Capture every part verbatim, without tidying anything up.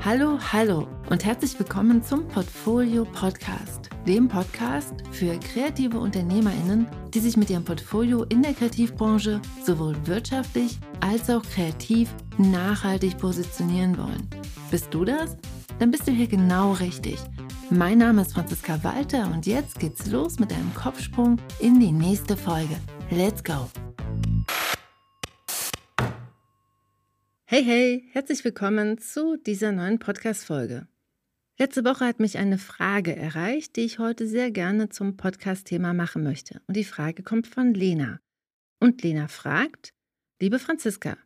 Hallo, hallo und herzlich willkommen zum Portfolio Podcast, dem Podcast für kreative UnternehmerInnen, die sich mit ihrem Portfolio in der Kreativbranche sowohl wirtschaftlich als auch kreativ nachhaltig positionieren wollen. Bist du das? Dann bist du hier genau richtig. Mein Name ist Franziska Walter und jetzt geht's los mit einem Kopfsprung in die nächste Folge. Let's go! Hey, hey, herzlich willkommen zu dieser neuen Podcast-Folge. Letzte Woche hat mich eine Frage erreicht, die ich heute sehr gerne zum Podcast-Thema machen möchte. Und die Frage kommt von Lena. Und Lena fragt: Liebe Franziska,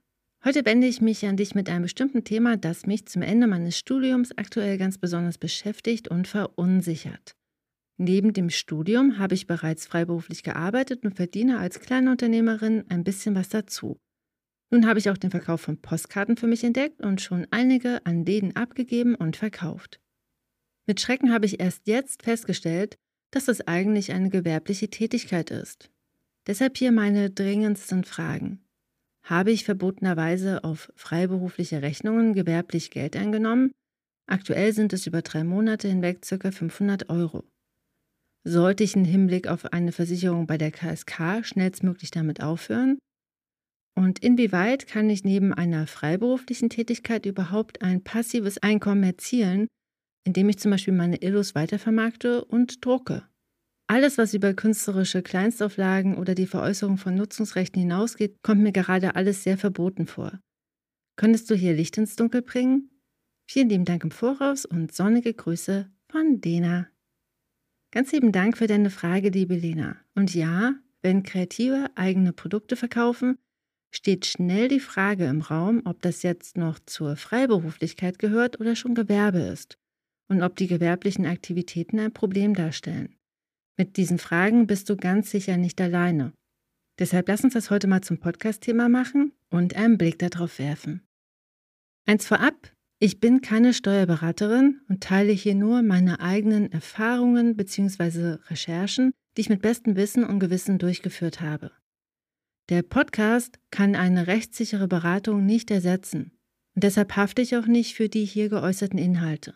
heute wende ich mich an dich mit einem bestimmten Thema, das mich zum Ende meines Studiums aktuell ganz besonders beschäftigt und verunsichert. Neben dem Studium habe ich bereits freiberuflich gearbeitet und verdiene als Kleinunternehmerin ein bisschen was dazu. Nun habe ich auch den Verkauf von Postkarten für mich entdeckt und schon einige an Läden abgegeben und verkauft. Mit Schrecken habe ich erst jetzt festgestellt, dass es eigentlich eine gewerbliche Tätigkeit ist. Deshalb hier meine dringendsten Fragen. Habe ich verbotenerweise auf freiberufliche Rechnungen gewerblich Geld eingenommen? Aktuell sind es über drei Monate hinweg ca. fünfhundert Euro. Sollte ich im Hinblick auf eine Versicherung bei der K S K schnellstmöglich damit aufhören? Und inwieweit kann ich neben einer freiberuflichen Tätigkeit überhaupt ein passives Einkommen erzielen, indem ich zum Beispiel meine Illus weitervermarkte und drucke? Alles, was über künstlerische Kleinstauflagen oder die Veräußerung von Nutzungsrechten hinausgeht, kommt mir gerade alles sehr verboten vor. Könntest du hier Licht ins Dunkel bringen? Vielen lieben Dank im Voraus und sonnige Grüße von Lena. Ganz lieben Dank für deine Frage, liebe Lena. Und ja, wenn Kreative eigene Produkte verkaufen, steht schnell die Frage im Raum, ob das jetzt noch zur Freiberuflichkeit gehört oder schon Gewerbe ist und ob die gewerblichen Aktivitäten ein Problem darstellen. Mit diesen Fragen bist du ganz sicher nicht alleine. Deshalb lass uns das heute mal zum Podcast-Thema machen und einen Blick darauf werfen. Eins vorab, ich bin keine Steuerberaterin und teile hier nur meine eigenen Erfahrungen bzw. Recherchen, die ich mit bestem Wissen und Gewissen durchgeführt habe. Der Podcast kann eine rechtssichere Beratung nicht ersetzen und deshalb hafte ich auch nicht für die hier geäußerten Inhalte.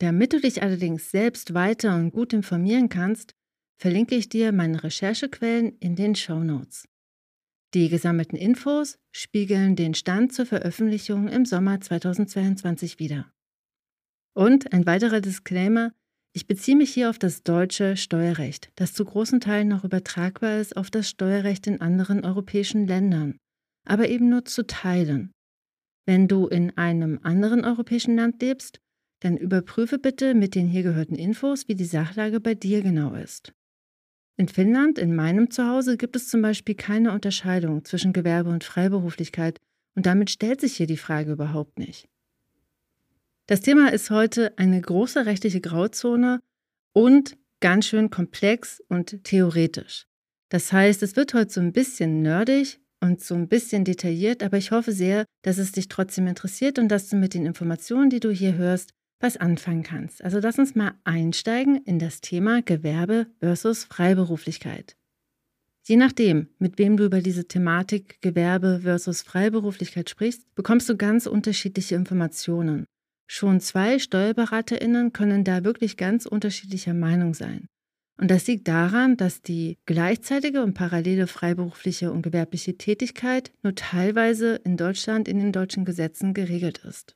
Damit du dich allerdings selbst weiter und gut informieren kannst, verlinke ich dir meine Recherchequellen in den Shownotes. Die gesammelten Infos spiegeln den Stand zur Veröffentlichung im Sommer zweitausendzweiundzwanzig wider. Und ein weiterer Disclaimer, ich beziehe mich hier auf das deutsche Steuerrecht, das zu großen Teilen noch übertragbar ist auf das Steuerrecht in anderen europäischen Ländern, aber eben nur zu Teilen. Wenn du in einem anderen europäischen Land lebst, dann überprüfe bitte mit den hier gehörten Infos, wie die Sachlage bei dir genau ist. In Finnland, in meinem Zuhause, gibt es zum Beispiel keine Unterscheidung zwischen Gewerbe und Freiberuflichkeit und damit stellt sich hier die Frage überhaupt nicht. Das Thema ist heute eine große rechtliche Grauzone und ganz schön komplex und theoretisch. Das heißt, es wird heute so ein bisschen nerdig und so ein bisschen detailliert, aber ich hoffe sehr, dass es dich trotzdem interessiert und dass du mit den Informationen, die du hier hörst, was anfangen kannst. Also lass uns mal einsteigen in das Thema Gewerbe versus Freiberuflichkeit. Je nachdem, mit wem du über diese Thematik Gewerbe versus Freiberuflichkeit sprichst, bekommst du ganz unterschiedliche Informationen. Schon zwei SteuerberaterInnen können da wirklich ganz unterschiedlicher Meinung sein. Und das liegt daran, dass die gleichzeitige und parallele freiberufliche und gewerbliche Tätigkeit nur teilweise in Deutschland in den deutschen Gesetzen geregelt ist.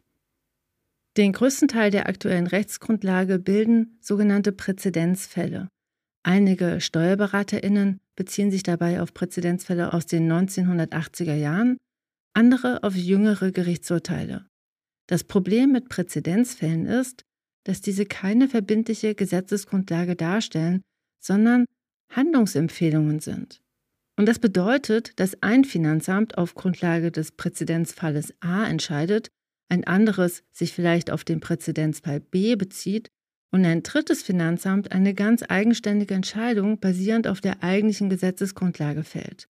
Den größten Teil der aktuellen Rechtsgrundlage bilden sogenannte Präzedenzfälle. Einige SteuerberaterInnen beziehen sich dabei auf Präzedenzfälle aus den neunzehnhundertachtziger Jahren, andere auf jüngere Gerichtsurteile. Das Problem mit Präzedenzfällen ist, dass diese keine verbindliche Gesetzesgrundlage darstellen, sondern Handlungsempfehlungen sind. Und das bedeutet, dass ein Finanzamt auf Grundlage des Präzedenzfalles A entscheidet, ein anderes sich vielleicht auf den Präzedenzfall B bezieht und ein drittes Finanzamt eine ganz eigenständige Entscheidung basierend auf der eigentlichen Gesetzesgrundlage fällt.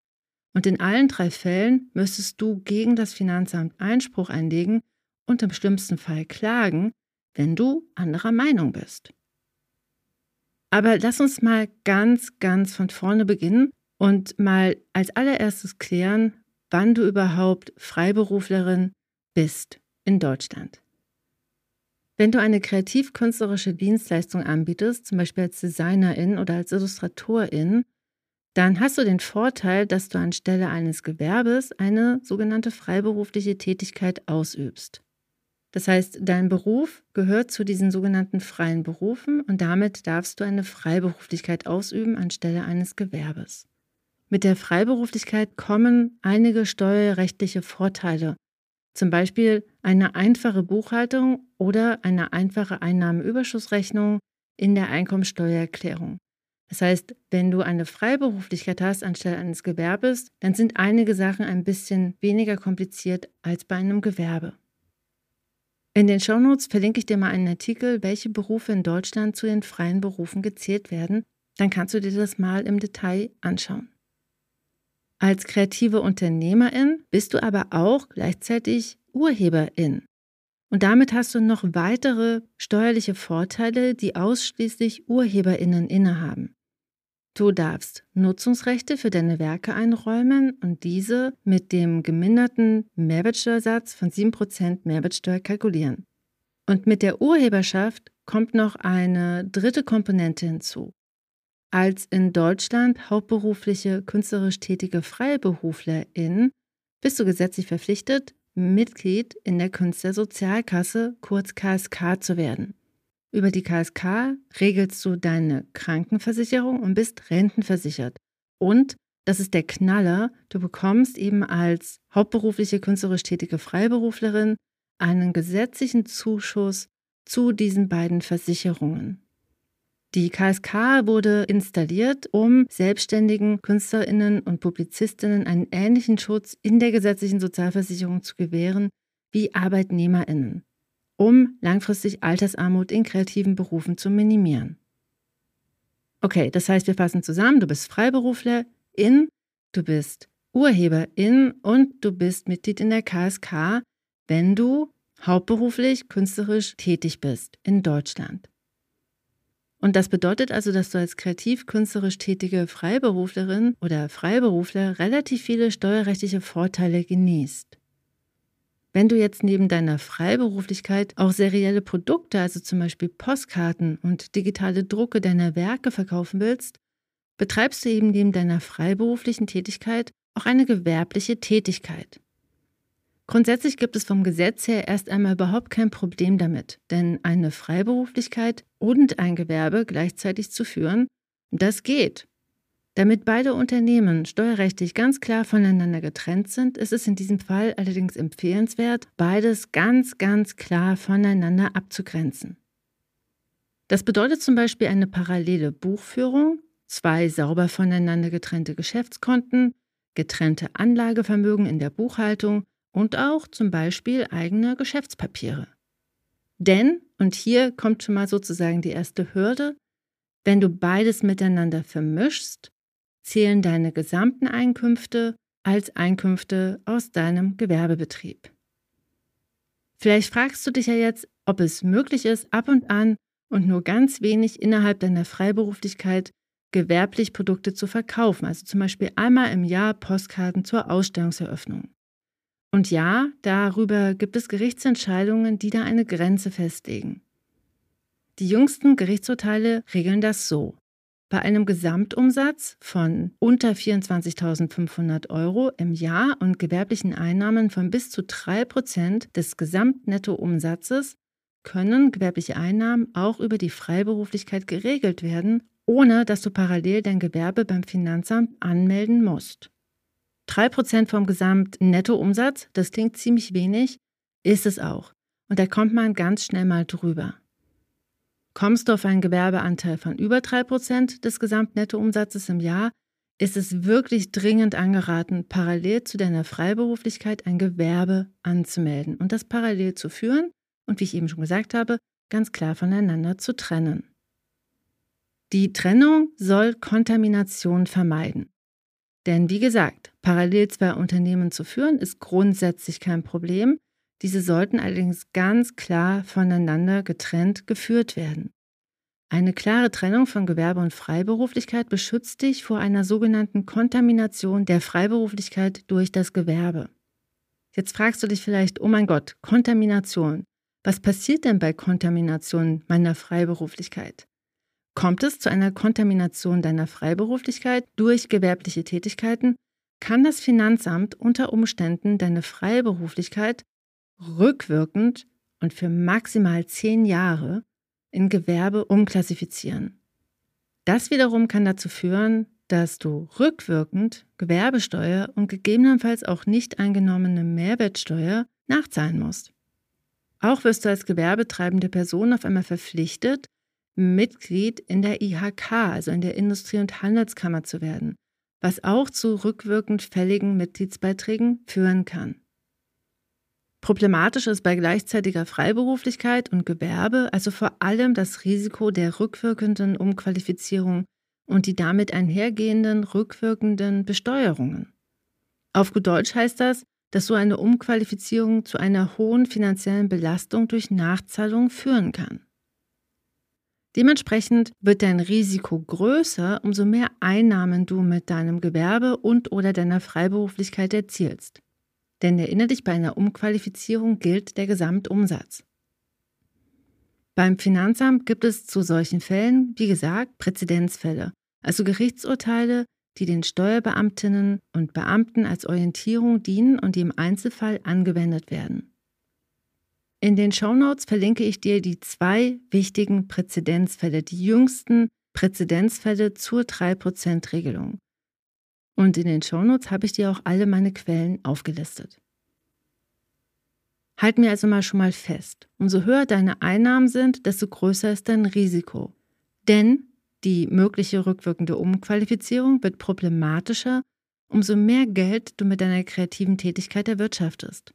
Und in allen drei Fällen müsstest du gegen das Finanzamt Einspruch einlegen und im schlimmsten Fall klagen, wenn du anderer Meinung bist. Aber lass uns mal ganz, ganz von vorne beginnen und mal als allererstes klären, wann du überhaupt Freiberuflerin bist in Deutschland. Wenn du eine kreativ-künstlerische Dienstleistung anbietest, zum Beispiel als Designerin oder als Illustratorin, dann hast du den Vorteil, dass du anstelle eines Gewerbes eine sogenannte freiberufliche Tätigkeit ausübst. Das heißt, dein Beruf gehört zu diesen sogenannten freien Berufen und damit darfst du eine Freiberuflichkeit ausüben anstelle eines Gewerbes. Mit der Freiberuflichkeit kommen einige steuerrechtliche Vorteile, zum Beispiel eine einfache Buchhaltung oder eine einfache Einnahmenüberschussrechnung in der Einkommensteuererklärung. Das heißt, wenn du eine Freiberuflichkeit hast anstelle eines Gewerbes, dann sind einige Sachen ein bisschen weniger kompliziert als bei einem Gewerbe. In den Shownotes verlinke ich dir mal einen Artikel, welche Berufe in Deutschland zu den freien Berufen gezählt werden. Dann kannst du dir das mal im Detail anschauen. Als kreative Unternehmerin bist du aber auch gleichzeitig Urheberin. Und damit hast du noch weitere steuerliche Vorteile, die ausschließlich UrheberInnen innehaben. Du darfst Nutzungsrechte für deine Werke einräumen und diese mit dem geminderten Mehrwertsteuersatz von sieben Prozent Mehrwertsteuer kalkulieren. Und mit der Urheberschaft kommt noch eine dritte Komponente hinzu. Als in Deutschland hauptberufliche künstlerisch tätige Freiberuflerin bist du gesetzlich verpflichtet, Mitglied in der Künstlersozialkasse, kurz K S K, zu werden. Über die K S K regelst du deine Krankenversicherung und bist rentenversichert. Und, das ist der Knaller, du bekommst eben als hauptberufliche künstlerisch tätige Freiberuflerin einen gesetzlichen Zuschuss zu diesen beiden Versicherungen. Die K S K wurde installiert, um selbstständigen KünstlerInnen und PublizistInnen einen ähnlichen Schutz in der gesetzlichen Sozialversicherung zu gewähren wie ArbeitnehmerInnen, um langfristig Altersarmut in kreativen Berufen zu minimieren. Okay, das heißt, wir fassen zusammen, du bist Freiberuflerin, du bist Urheberin und du bist Mitglied in der K S K, wenn du hauptberuflich künstlerisch tätig bist in Deutschland. Und das bedeutet also, dass du als kreativ-künstlerisch tätige Freiberuflerin oder Freiberufler relativ viele steuerrechtliche Vorteile genießt. Wenn du jetzt neben deiner Freiberuflichkeit auch serielle Produkte, also zum Beispiel Postkarten und digitale Drucke deiner Werke verkaufen willst, betreibst du eben neben deiner freiberuflichen Tätigkeit auch eine gewerbliche Tätigkeit. Grundsätzlich gibt es vom Gesetz her erst einmal überhaupt kein Problem damit, denn eine Freiberuflichkeit und ein Gewerbe gleichzeitig zu führen, das geht. Damit beide Unternehmen steuerrechtlich ganz klar voneinander getrennt sind, ist es in diesem Fall allerdings empfehlenswert, beides ganz, ganz klar voneinander abzugrenzen. Das bedeutet zum Beispiel eine parallele Buchführung, zwei sauber voneinander getrennte Geschäftskonten, getrennte Anlagevermögen in der Buchhaltung, und auch zum Beispiel eigene Geschäftspapiere. Denn, und hier kommt schon mal sozusagen die erste Hürde, wenn du beides miteinander vermischst, zählen deine gesamten Einkünfte als Einkünfte aus deinem Gewerbebetrieb. Vielleicht fragst du dich ja jetzt, ob es möglich ist, ab und an und nur ganz wenig innerhalb deiner Freiberuflichkeit gewerblich Produkte zu verkaufen, also zum Beispiel einmal im Jahr Postkarten zur Ausstellungseröffnung. Und ja, darüber gibt es Gerichtsentscheidungen, die da eine Grenze festlegen. Die jüngsten Gerichtsurteile regeln das so. Bei einem Gesamtumsatz von unter vierundzwanzigtausendfünfhundert Euro im Jahr und gewerblichen Einnahmen von bis zu drei Prozent des Gesamtnettoumsatzes können gewerbliche Einnahmen auch über die Freiberuflichkeit geregelt werden, ohne dass du parallel dein Gewerbe beim Finanzamt anmelden musst. drei Prozent vom Gesamtnettoumsatz, das klingt ziemlich wenig, ist es auch. Und da kommt man ganz schnell mal drüber. Kommst du auf einen Gewerbeanteil von über drei Prozent des Gesamtnettoumsatzes im Jahr, ist es wirklich dringend angeraten, parallel zu deiner Freiberuflichkeit ein Gewerbe anzumelden und das parallel zu führen und, wie ich eben schon gesagt habe, ganz klar voneinander zu trennen. Die Trennung soll Kontamination vermeiden. Denn wie gesagt, parallel zwei Unternehmen zu führen, ist grundsätzlich kein Problem. Diese sollten allerdings ganz klar voneinander getrennt geführt werden. Eine klare Trennung von Gewerbe und Freiberuflichkeit beschützt dich vor einer sogenannten Kontamination der Freiberuflichkeit durch das Gewerbe. Jetzt fragst du dich vielleicht, oh mein Gott, Kontamination. Was passiert denn bei Kontamination meiner Freiberuflichkeit? Kommt es zu einer Kontamination deiner Freiberuflichkeit durch gewerbliche Tätigkeiten? Kann das Finanzamt unter Umständen deine Freiberuflichkeit rückwirkend und für maximal zehn Jahre in Gewerbe umklassifizieren? Das wiederum kann dazu führen, dass du rückwirkend Gewerbesteuer und gegebenenfalls auch nicht eingenommene Mehrwertsteuer nachzahlen musst. Auch wirst du als gewerbetreibende Person auf einmal verpflichtet, Mitglied in der I H K, also in der Industrie- und Handelskammer zu werden, was auch zu rückwirkend fälligen Mitgliedsbeiträgen führen kann. Problematisch ist bei gleichzeitiger Freiberuflichkeit und Gewerbe also vor allem das Risiko der rückwirkenden Umqualifizierung und die damit einhergehenden rückwirkenden Besteuerungen. Auf gut Deutsch heißt das, dass so eine Umqualifizierung zu einer hohen finanziellen Belastung durch Nachzahlung führen kann. Dementsprechend wird dein Risiko größer, umso mehr Einnahmen du mit deinem Gewerbe und oder deiner Freiberuflichkeit erzielst. Denn erinnere dich, bei einer Umqualifizierung gilt der Gesamtumsatz. Beim Finanzamt gibt es zu solchen Fällen, wie gesagt, Präzedenzfälle, also Gerichtsurteile, die den Steuerbeamtinnen und Beamten als Orientierung dienen und die im Einzelfall angewendet werden. In den Shownotes verlinke ich dir die zwei wichtigen Präzedenzfälle, die jüngsten Präzedenzfälle zur drei Prozent Regelung. Und in den Shownotes habe ich dir auch alle meine Quellen aufgelistet. Halten wir also mal schon mal fest, umso höher deine Einnahmen sind, desto größer ist dein Risiko. Denn die mögliche rückwirkende Umqualifizierung wird problematischer, umso mehr Geld du mit deiner kreativen Tätigkeit erwirtschaftest.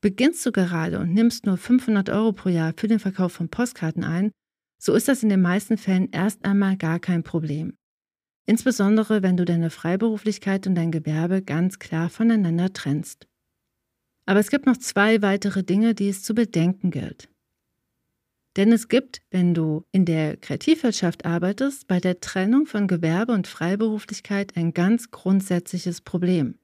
Beginnst du gerade und nimmst nur fünfhundert Euro pro Jahr für den Verkauf von Postkarten ein, so ist das in den meisten Fällen erst einmal gar kein Problem. Insbesondere, wenn du deine Freiberuflichkeit und dein Gewerbe ganz klar voneinander trennst. Aber es gibt noch zwei weitere Dinge, die es zu bedenken gilt. Denn es gibt, wenn du in der Kreativwirtschaft arbeitest, bei der Trennung von Gewerbe und Freiberuflichkeit ein ganz grundsätzliches Problem.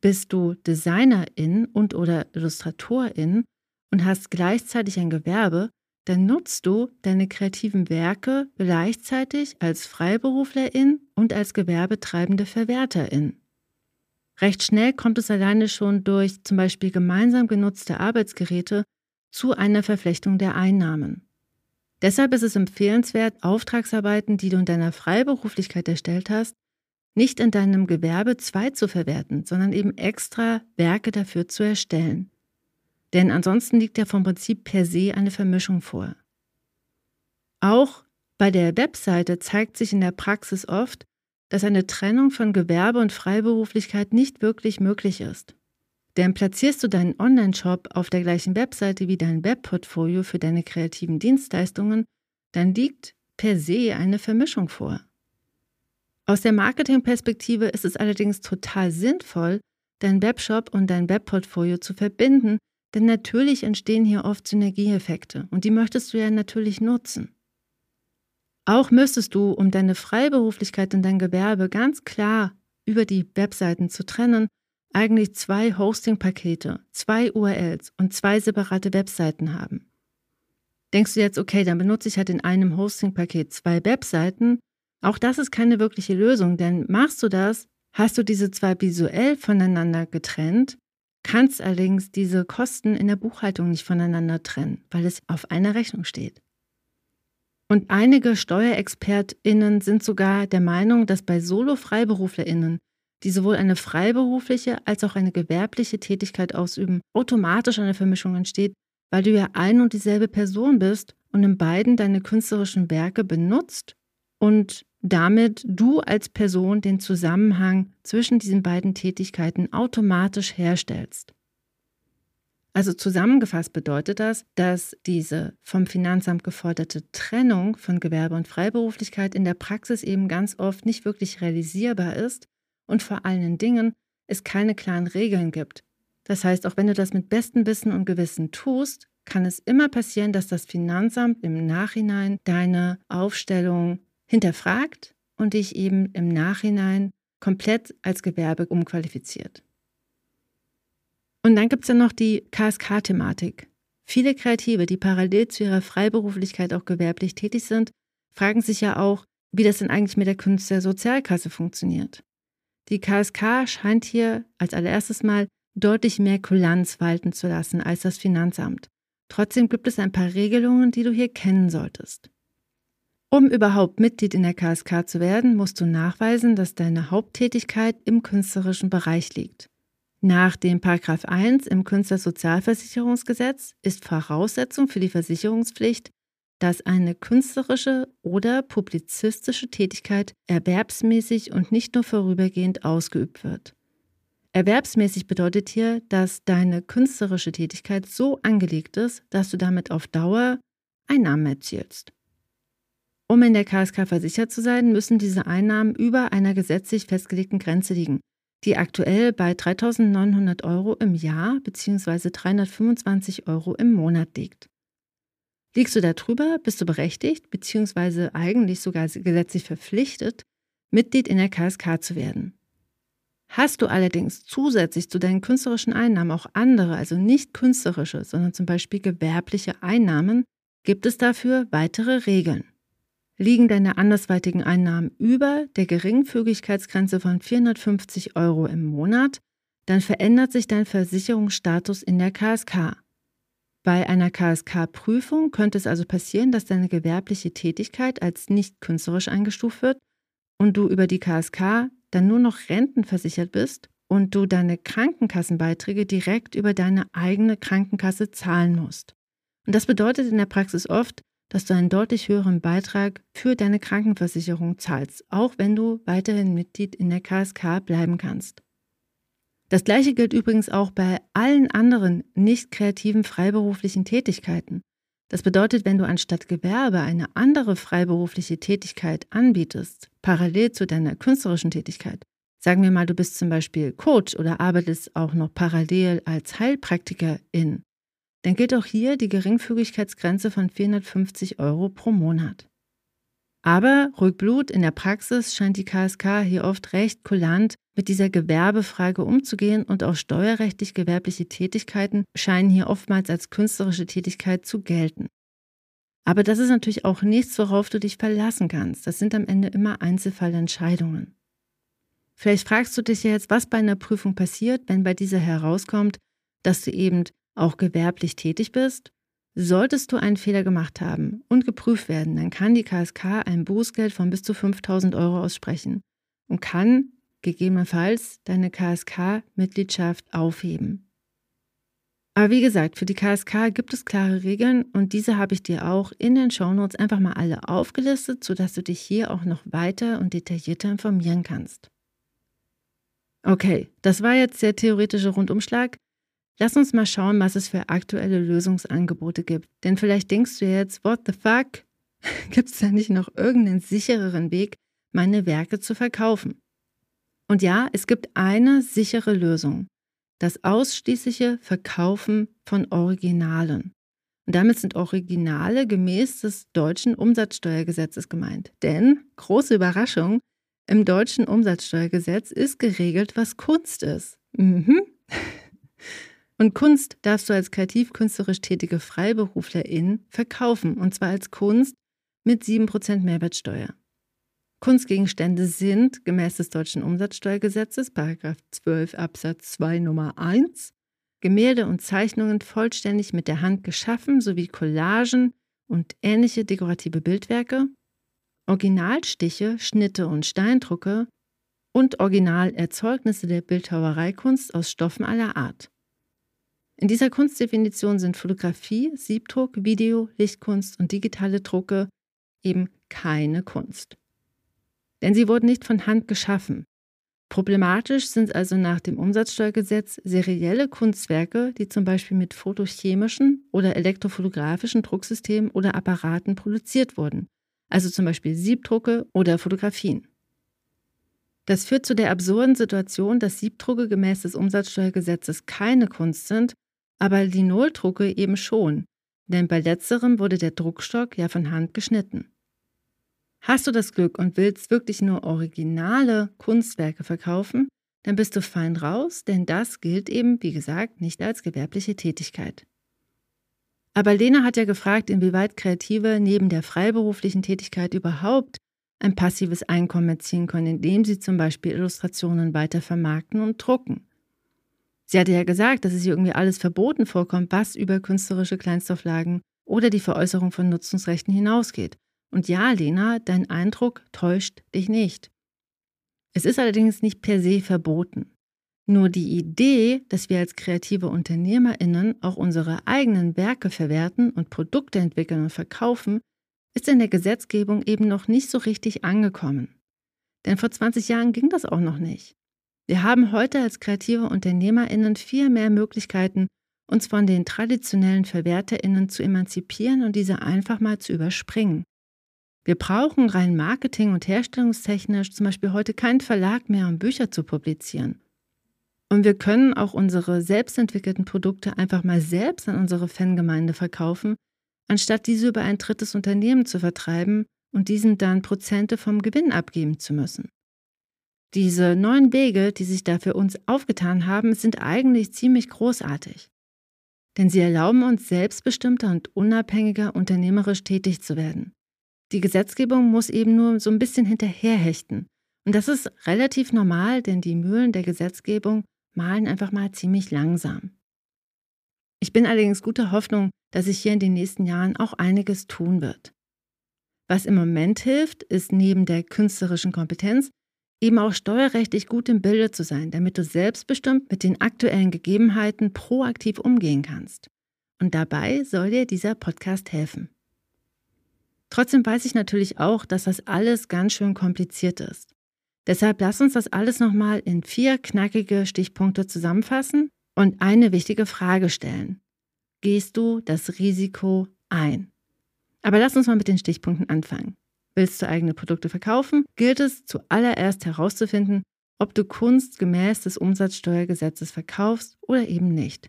Bist du Designerin und oder Illustratorin und hast gleichzeitig ein Gewerbe, dann nutzt du deine kreativen Werke gleichzeitig als Freiberuflerin und als gewerbetreibende Verwerterin. Recht schnell kommt es alleine schon durch zum Beispiel gemeinsam genutzte Arbeitsgeräte zu einer Verflechtung der Einnahmen. Deshalb ist es empfehlenswert, Auftragsarbeiten, die du in deiner Freiberuflichkeit erstellt hast, nicht in deinem Gewerbe zwei zu verwerten, sondern eben extra Werke dafür zu erstellen. Denn ansonsten liegt ja vom Prinzip per se eine Vermischung vor. Auch bei der Webseite zeigt sich in der Praxis oft, dass eine Trennung von Gewerbe und Freiberuflichkeit nicht wirklich möglich ist. Denn platzierst du deinen Online-Shop auf der gleichen Webseite wie dein Webportfolio für deine kreativen Dienstleistungen, dann liegt per se eine Vermischung vor. Aus der Marketingperspektive ist es allerdings total sinnvoll, deinen Webshop und dein Webportfolio zu verbinden, denn natürlich entstehen hier oft Synergieeffekte und die möchtest du ja natürlich nutzen. Auch müsstest du, um deine Freiberuflichkeit und dein Gewerbe ganz klar über die Webseiten zu trennen, eigentlich zwei Hosting-Pakete, zwei U R Ls und zwei separate Webseiten haben. Denkst du jetzt, okay, dann benutze ich halt in einem Hosting-Paket zwei Webseiten? Auch das ist keine wirkliche Lösung, denn machst du das, hast du diese zwar visuell voneinander getrennt, kannst allerdings diese Kosten in der Buchhaltung nicht voneinander trennen, weil es auf einer Rechnung steht. Und einige SteuerexpertInnen sind sogar der Meinung, dass bei Solo-FreiberuflerInnen, die sowohl eine freiberufliche als auch eine gewerbliche Tätigkeit ausüben, automatisch eine Vermischung entsteht, weil du ja ein und dieselbe Person bist und in beiden deine künstlerischen Werke benutzt und damit du als Person den Zusammenhang zwischen diesen beiden Tätigkeiten automatisch herstellst. Also zusammengefasst bedeutet das, dass diese vom Finanzamt geforderte Trennung von Gewerbe und Freiberuflichkeit in der Praxis eben ganz oft nicht wirklich realisierbar ist und vor allen Dingen es keine klaren Regeln gibt. Das heißt, auch wenn du das mit bestem Wissen und Gewissen tust, kann es immer passieren, dass das Finanzamt im Nachhinein deine Aufstellung hinterfragt und dich eben im Nachhinein komplett als Gewerbe umqualifiziert. Und dann gibt es ja noch die K S K-Thematik. Viele Kreative, die parallel zu ihrer Freiberuflichkeit auch gewerblich tätig sind, fragen sich ja auch, wie das denn eigentlich mit der Künstlersozialkasse funktioniert. Die K S K scheint hier als allererstes mal deutlich mehr Kulanz walten zu lassen als das Finanzamt. Trotzdem gibt es ein paar Regelungen, die du hier kennen solltest. Um überhaupt Mitglied in der K S K zu werden, musst du nachweisen, dass deine Haupttätigkeit im künstlerischen Bereich liegt. Nach dem Paragraph eins im Künstlersozialversicherungsgesetz ist Voraussetzung für die Versicherungspflicht, dass eine künstlerische oder publizistische Tätigkeit erwerbsmäßig und nicht nur vorübergehend ausgeübt wird. Erwerbsmäßig bedeutet hier, dass deine künstlerische Tätigkeit so angelegt ist, dass du damit auf Dauer Einnahmen erzielst. Um in der K S K versichert zu sein, müssen diese Einnahmen über einer gesetzlich festgelegten Grenze liegen, die aktuell bei dreitausendneunhundert Euro im Jahr bzw. dreihundertfünfundzwanzig Euro im Monat liegt. Liegst du da drüber, bist du berechtigt bzw. eigentlich sogar gesetzlich verpflichtet, Mitglied in der K S K zu werden. Hast du allerdings zusätzlich zu deinen künstlerischen Einnahmen auch andere, also nicht künstlerische, sondern zum Beispiel gewerbliche Einnahmen, gibt es dafür weitere Regeln. Liegen deine andersweitigen Einnahmen über der Geringfügigkeitsgrenze von vierhundertfünfzig Euro im Monat, dann verändert sich dein Versicherungsstatus in der K S K. Bei einer K S K-Prüfung könnte es also passieren, dass deine gewerbliche Tätigkeit als nicht künstlerisch eingestuft wird und du über die K S K dann nur noch rentenversichert bist und du deine Krankenkassenbeiträge direkt über deine eigene Krankenkasse zahlen musst. Und das bedeutet in der Praxis oft, dass du einen deutlich höheren Beitrag für deine Krankenversicherung zahlst, auch wenn du weiterhin Mitglied in der K S K bleiben kannst. Das Gleiche gilt übrigens auch bei allen anderen nicht kreativen freiberuflichen Tätigkeiten. Das bedeutet, wenn du anstatt Gewerbe eine andere freiberufliche Tätigkeit anbietest, parallel zu deiner künstlerischen Tätigkeit, sagen wir mal, du bist zum Beispiel Coach oder arbeitest auch noch parallel als Heilpraktikerin, dann gilt auch hier die Geringfügigkeitsgrenze von vierhundertfünfzig Euro pro Monat. Aber, ruhig Blut, in der Praxis scheint die K S K hier oft recht kulant mit dieser Gewerbefrage umzugehen und auch steuerrechtlich gewerbliche Tätigkeiten scheinen hier oftmals als künstlerische Tätigkeit zu gelten. Aber das ist natürlich auch nichts, worauf du dich verlassen kannst. Das sind am Ende immer Einzelfallentscheidungen. Vielleicht fragst du dich ja jetzt, was bei einer Prüfung passiert, wenn bei dieser herauskommt, dass du eben auch gewerblich tätig bist. Solltest du einen Fehler gemacht haben und geprüft werden, dann kann die K S K ein Bußgeld von bis zu fünftausend Euro aussprechen und kann gegebenenfalls deine K S K-Mitgliedschaft aufheben. Aber wie gesagt, für die K S K gibt es klare Regeln und diese habe ich dir auch in den Shownotes einfach mal alle aufgelistet, sodass du dich hier auch noch weiter und detaillierter informieren kannst. Okay, das war jetzt der theoretische Rundumschlag. Lass uns mal schauen, was es für aktuelle Lösungsangebote gibt. Denn vielleicht denkst du jetzt, what the fuck? Gibt es da nicht noch irgendeinen sichereren Weg, meine Werke zu verkaufen? Und ja, es gibt eine sichere Lösung. Das ausschließliche Verkaufen von Originalen. Und damit sind Originale gemäß des deutschen Umsatzsteuergesetzes gemeint. Denn, große Überraschung, im deutschen Umsatzsteuergesetz ist geregelt, was Kunst ist. Mhm. Und Kunst darfst du als kreativ-künstlerisch tätige Freiberuflerin verkaufen, und zwar als Kunst mit sieben Prozent Mehrwertsteuer. Kunstgegenstände sind gemäß des deutschen Umsatzsteuergesetzes, Paragraph zwölf Absatz zwei Nummer eins, Gemälde und Zeichnungen vollständig mit der Hand geschaffen, sowie Collagen und ähnliche dekorative Bildwerke, Originalstiche, Schnitte und Steindrucke und Originalerzeugnisse der Bildhauereikunst aus Stoffen aller Art. In dieser Kunstdefinition sind Fotografie, Siebdruck, Video, Lichtkunst und digitale Drucke eben keine Kunst. Denn sie wurden nicht von Hand geschaffen. Problematisch sind also nach dem Umsatzsteuergesetz serielle Kunstwerke, die zum Beispiel mit photochemischen oder elektrofotografischen Drucksystemen oder Apparaten produziert wurden, also zum Beispiel Siebdrucke oder Fotografien. Das führt zu der absurden Situation, dass Siebdrucke gemäß des Umsatzsteuergesetzes keine Kunst sind, aber Linoldrucke eben schon, denn bei letzterem wurde der Druckstock ja von Hand geschnitten. Hast du das Glück und willst wirklich nur originale Kunstwerke verkaufen, dann bist du fein raus, denn das gilt eben, wie gesagt, nicht als gewerbliche Tätigkeit. Aber Lena hat ja gefragt, inwieweit Kreative neben der freiberuflichen Tätigkeit überhaupt ein passives Einkommen erzielen können, indem sie zum Beispiel Illustrationen weiter vermarkten und drucken. Sie hatte ja gesagt, dass es ihr irgendwie alles verboten vorkommt, was über künstlerische Kleinstauflagen oder die Veräußerung von Nutzungsrechten hinausgeht. Und ja, Lena, dein Eindruck täuscht dich nicht. Es ist allerdings nicht per se verboten. Nur die Idee, dass wir als kreative UnternehmerInnen auch unsere eigenen Werke verwerten und Produkte entwickeln und verkaufen, ist in der Gesetzgebung eben noch nicht so richtig angekommen. Denn vor zwanzig Jahren ging das auch noch nicht. Wir haben heute als kreative UnternehmerInnen viel mehr Möglichkeiten, uns von den traditionellen VerwerterInnen zu emanzipieren und diese einfach mal zu überspringen. Wir brauchen rein marketing- und herstellungstechnisch zum Beispiel heute keinen Verlag mehr, um Bücher zu publizieren. Und wir können auch unsere selbstentwickelten Produkte einfach mal selbst an unsere Fangemeinde verkaufen, anstatt diese über ein drittes Unternehmen zu vertreiben und diesem dann Prozente vom Gewinn abgeben zu müssen. Diese neuen Wege, die sich da für uns aufgetan haben, sind eigentlich ziemlich großartig. Denn sie erlauben uns, selbstbestimmter und unabhängiger unternehmerisch tätig zu werden. Die Gesetzgebung muss eben nur so ein bisschen hinterherhechten. Und das ist relativ normal, denn die Mühlen der Gesetzgebung mahlen einfach mal ziemlich langsam. Ich bin allerdings guter Hoffnung, dass sich hier in den nächsten Jahren auch einiges tun wird. Was im Moment hilft, ist neben der künstlerischen Kompetenz eben auch steuerrechtlich gut im Bilde zu sein, damit du selbstbestimmt mit den aktuellen Gegebenheiten proaktiv umgehen kannst. Und dabei soll dir dieser Podcast helfen. Trotzdem weiß ich natürlich auch, dass das alles ganz schön kompliziert ist. Deshalb lass uns das alles nochmal in vier knackige Stichpunkte zusammenfassen und eine wichtige Frage stellen. Gehst du das Risiko ein? Aber lass uns mal mit den Stichpunkten anfangen. Willst du eigene Produkte verkaufen, gilt es zuallererst herauszufinden, ob du Kunst gemäß des Umsatzsteuergesetzes verkaufst oder eben nicht.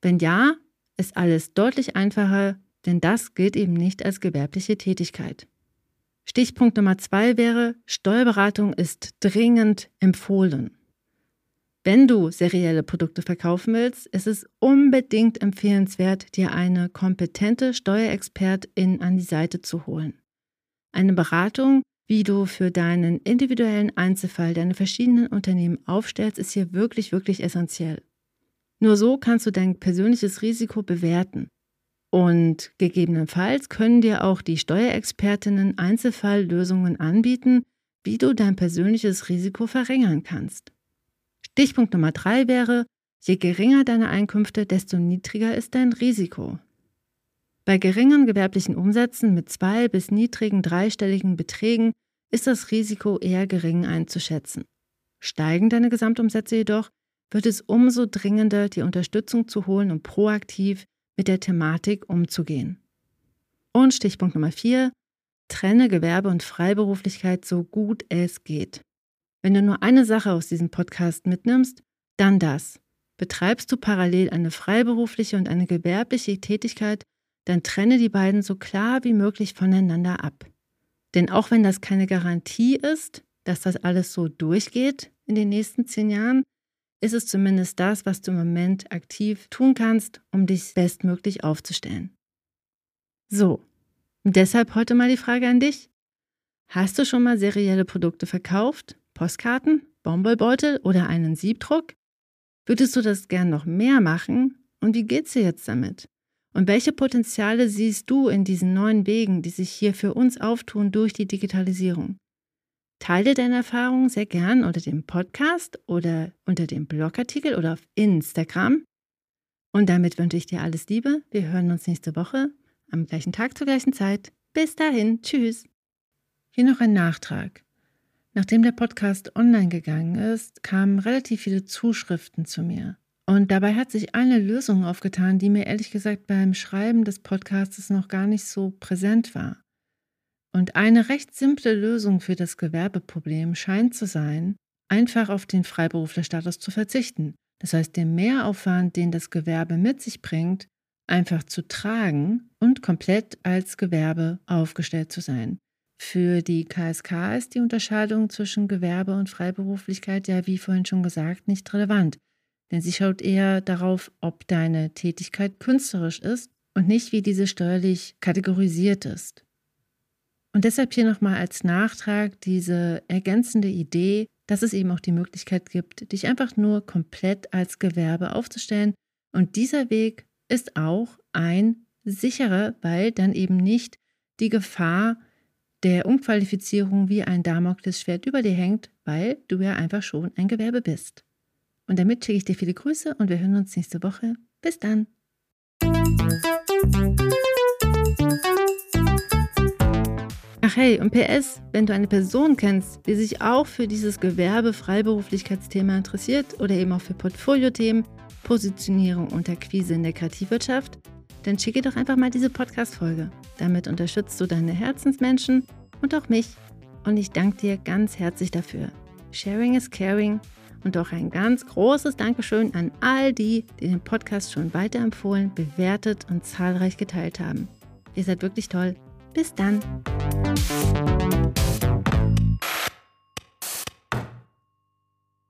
Wenn ja, ist alles deutlich einfacher, denn das gilt eben nicht als gewerbliche Tätigkeit. Stichpunkt Nummer zwei wäre, Steuerberatung ist dringend empfohlen. Wenn du serielle Produkte verkaufen willst, ist es unbedingt empfehlenswert, dir eine kompetente Steuerexpertin an die Seite zu holen. Eine Beratung, wie du für deinen individuellen Einzelfall deine verschiedenen Unternehmen aufstellst, ist hier wirklich, wirklich essentiell. Nur so kannst du dein persönliches Risiko bewerten. Und gegebenenfalls können dir auch die Steuerexpertinnen Einzelfalllösungen anbieten, wie du dein persönliches Risiko verringern kannst. Stichpunkt Nummer drei wäre, je geringer deine Einkünfte, desto niedriger ist dein Risiko. Bei geringen gewerblichen Umsätzen mit zwei bis niedrigen dreistelligen Beträgen ist das Risiko eher gering einzuschätzen. Steigen deine Gesamtumsätze jedoch, wird es umso dringender, die Unterstützung zu holen und proaktiv mit der Thematik umzugehen. Und Stichpunkt Nummer vier, trenne Gewerbe und Freiberuflichkeit so gut es geht. Wenn du nur eine Sache aus diesem Podcast mitnimmst, dann das. Betreibst du parallel eine freiberufliche und eine gewerbliche Tätigkeit, dann trenne die beiden so klar wie möglich voneinander ab. Denn auch wenn das keine Garantie ist, dass das alles so durchgeht in den nächsten zehn Jahren, ist es zumindest das, was du im Moment aktiv tun kannst, um dich bestmöglich aufzustellen. So, deshalb heute mal die Frage an dich. Hast du schon mal serielle Produkte verkauft? Postkarten, Baumwollbeutel oder einen Siebdruck? Würdest du das gern noch mehr machen? Und wie geht's dir jetzt damit? Und welche Potenziale siehst du in diesen neuen Wegen, die sich hier für uns auftun durch die Digitalisierung? Teile deine Erfahrungen sehr gern unter dem Podcast oder unter dem Blogartikel oder auf Instagram. Und damit wünsche ich dir alles Liebe. Wir hören uns nächste Woche am gleichen Tag zur gleichen Zeit. Bis dahin, tschüss. Hier noch ein Nachtrag. Nachdem der Podcast online gegangen ist, kamen relativ viele Zuschriften zu mir. Und dabei hat sich eine Lösung aufgetan, die mir ehrlich gesagt beim Schreiben des Podcasts noch gar nicht so präsent war. Und eine recht simple Lösung für das Gewerbeproblem scheint zu sein, einfach auf den Freiberuflerstatus zu verzichten. Das heißt, den Mehraufwand, den das Gewerbe mit sich bringt, einfach zu tragen und komplett als Gewerbe aufgestellt zu sein. Für die K S K ist die Unterscheidung zwischen Gewerbe und Freiberuflichkeit ja, wie vorhin schon gesagt, nicht relevant. Denn sie schaut eher darauf, ob deine Tätigkeit künstlerisch ist und nicht, wie diese steuerlich kategorisiert ist. Und deshalb hier nochmal als Nachtrag diese ergänzende Idee, dass es eben auch die Möglichkeit gibt, dich einfach nur komplett als Gewerbe aufzustellen. Und dieser Weg ist auch ein sicherer, weil dann eben nicht die Gefahr der Umqualifizierung wie ein Damoklesschwert über dir hängt, weil du ja einfach schon ein Gewerbe bist. Und damit schicke ich dir viele Grüße und wir hören uns nächste Woche. Bis dann! Ach hey, und P S, wenn du eine Person kennst, die sich auch für dieses Gewerbe-Freiberuflichkeitsthema interessiert oder eben auch für Portfolio-Themen, Positionierung und Akquise in der Kreativwirtschaft, dann schicke doch einfach mal diese Podcast-Folge. Damit unterstützt du deine Herzensmenschen und auch mich. Und ich danke dir ganz herzlich dafür. Sharing is caring. Und auch ein ganz großes Dankeschön an all die, die den Podcast schon weiterempfohlen, bewertet und zahlreich geteilt haben. Ihr seid wirklich toll. Bis dann!